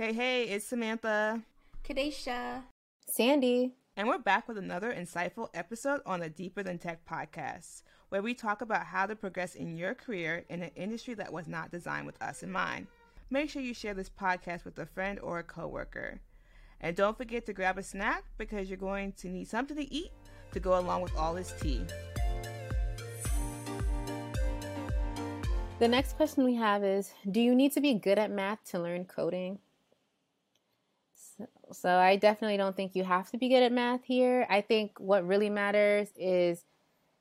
Hey, it's Samantha, Kadesha, Sandy, and we're back with another insightful episode on the Deeper Than Tech podcast, where we talk about how to progress in your career in an industry that was not designed with us in mind. Make sure you share this podcast with a friend or a coworker. And don't forget to grab a snack because you're going to need something to eat to go along with all this tea. The next question we have is, do you need to be good at math to learn coding? So I definitely don't think you have to be good at math here. I think what really matters is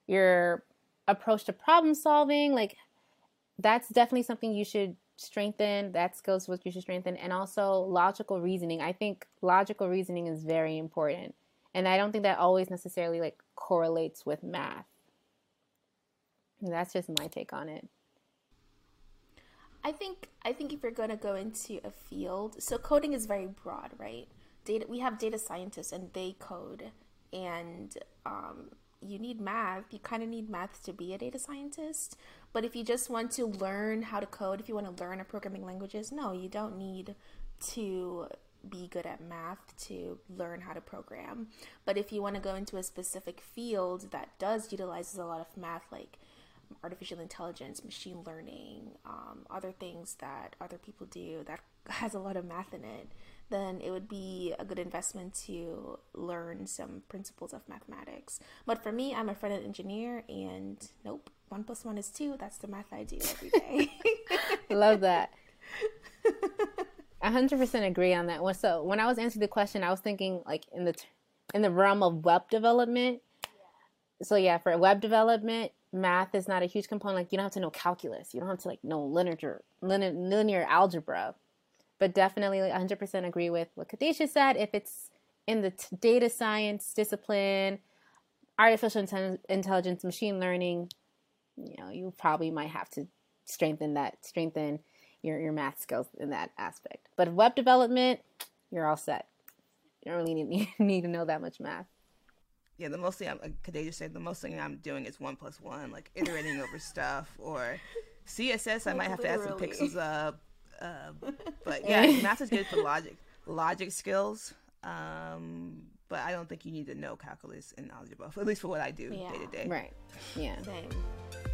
your approach to problem solving. Like, that's definitely something you should strengthen. That skill is what you should strengthen. And also logical reasoning. I think logical reasoning is very important. And I don't think that always necessarily like correlates with math. And that's just my take on it. I think if you're going to go into a field, so coding is very broad, right? We have data scientists and they code, and you need math. You kind of need math to be a data scientist. But if you just want to learn how to code, if you want to learn a programming languages, no, you don't need to be good at math to learn how to program. But if you want to go into a specific field that does utilizes a lot of math, like artificial intelligence, machine learning, other things that other people do that has a lot of math in it, then it would be a good investment to learn some principles of mathematics. But for me, I'm a front-end engineer, and nope, 1 + 1 is 2. That's the math I do every day. Love that. 100% agree on that one. So when I was answering the question, I was thinking like in the realm of web development. So yeah, for web development, math is not a huge component. Like, you don't have to know calculus. You don't have to like know linear algebra. But definitely 100% agree with what Kadesha said. If it's in the data science discipline, artificial intelligence, machine learning, you probably might have to strengthen your math skills in that aspect. But web development, you're all set. You don't really need to know that much math. Yeah, the most thing Kadesha said, the most thing I'm doing is 1 + 1, like iterating over stuff, or CSS. I might have to add some pixels up. But yeah, math is good for logic skills. But I don't think you need to know calculus and algebra, at least for what I do day to day. Right. Yeah. Same.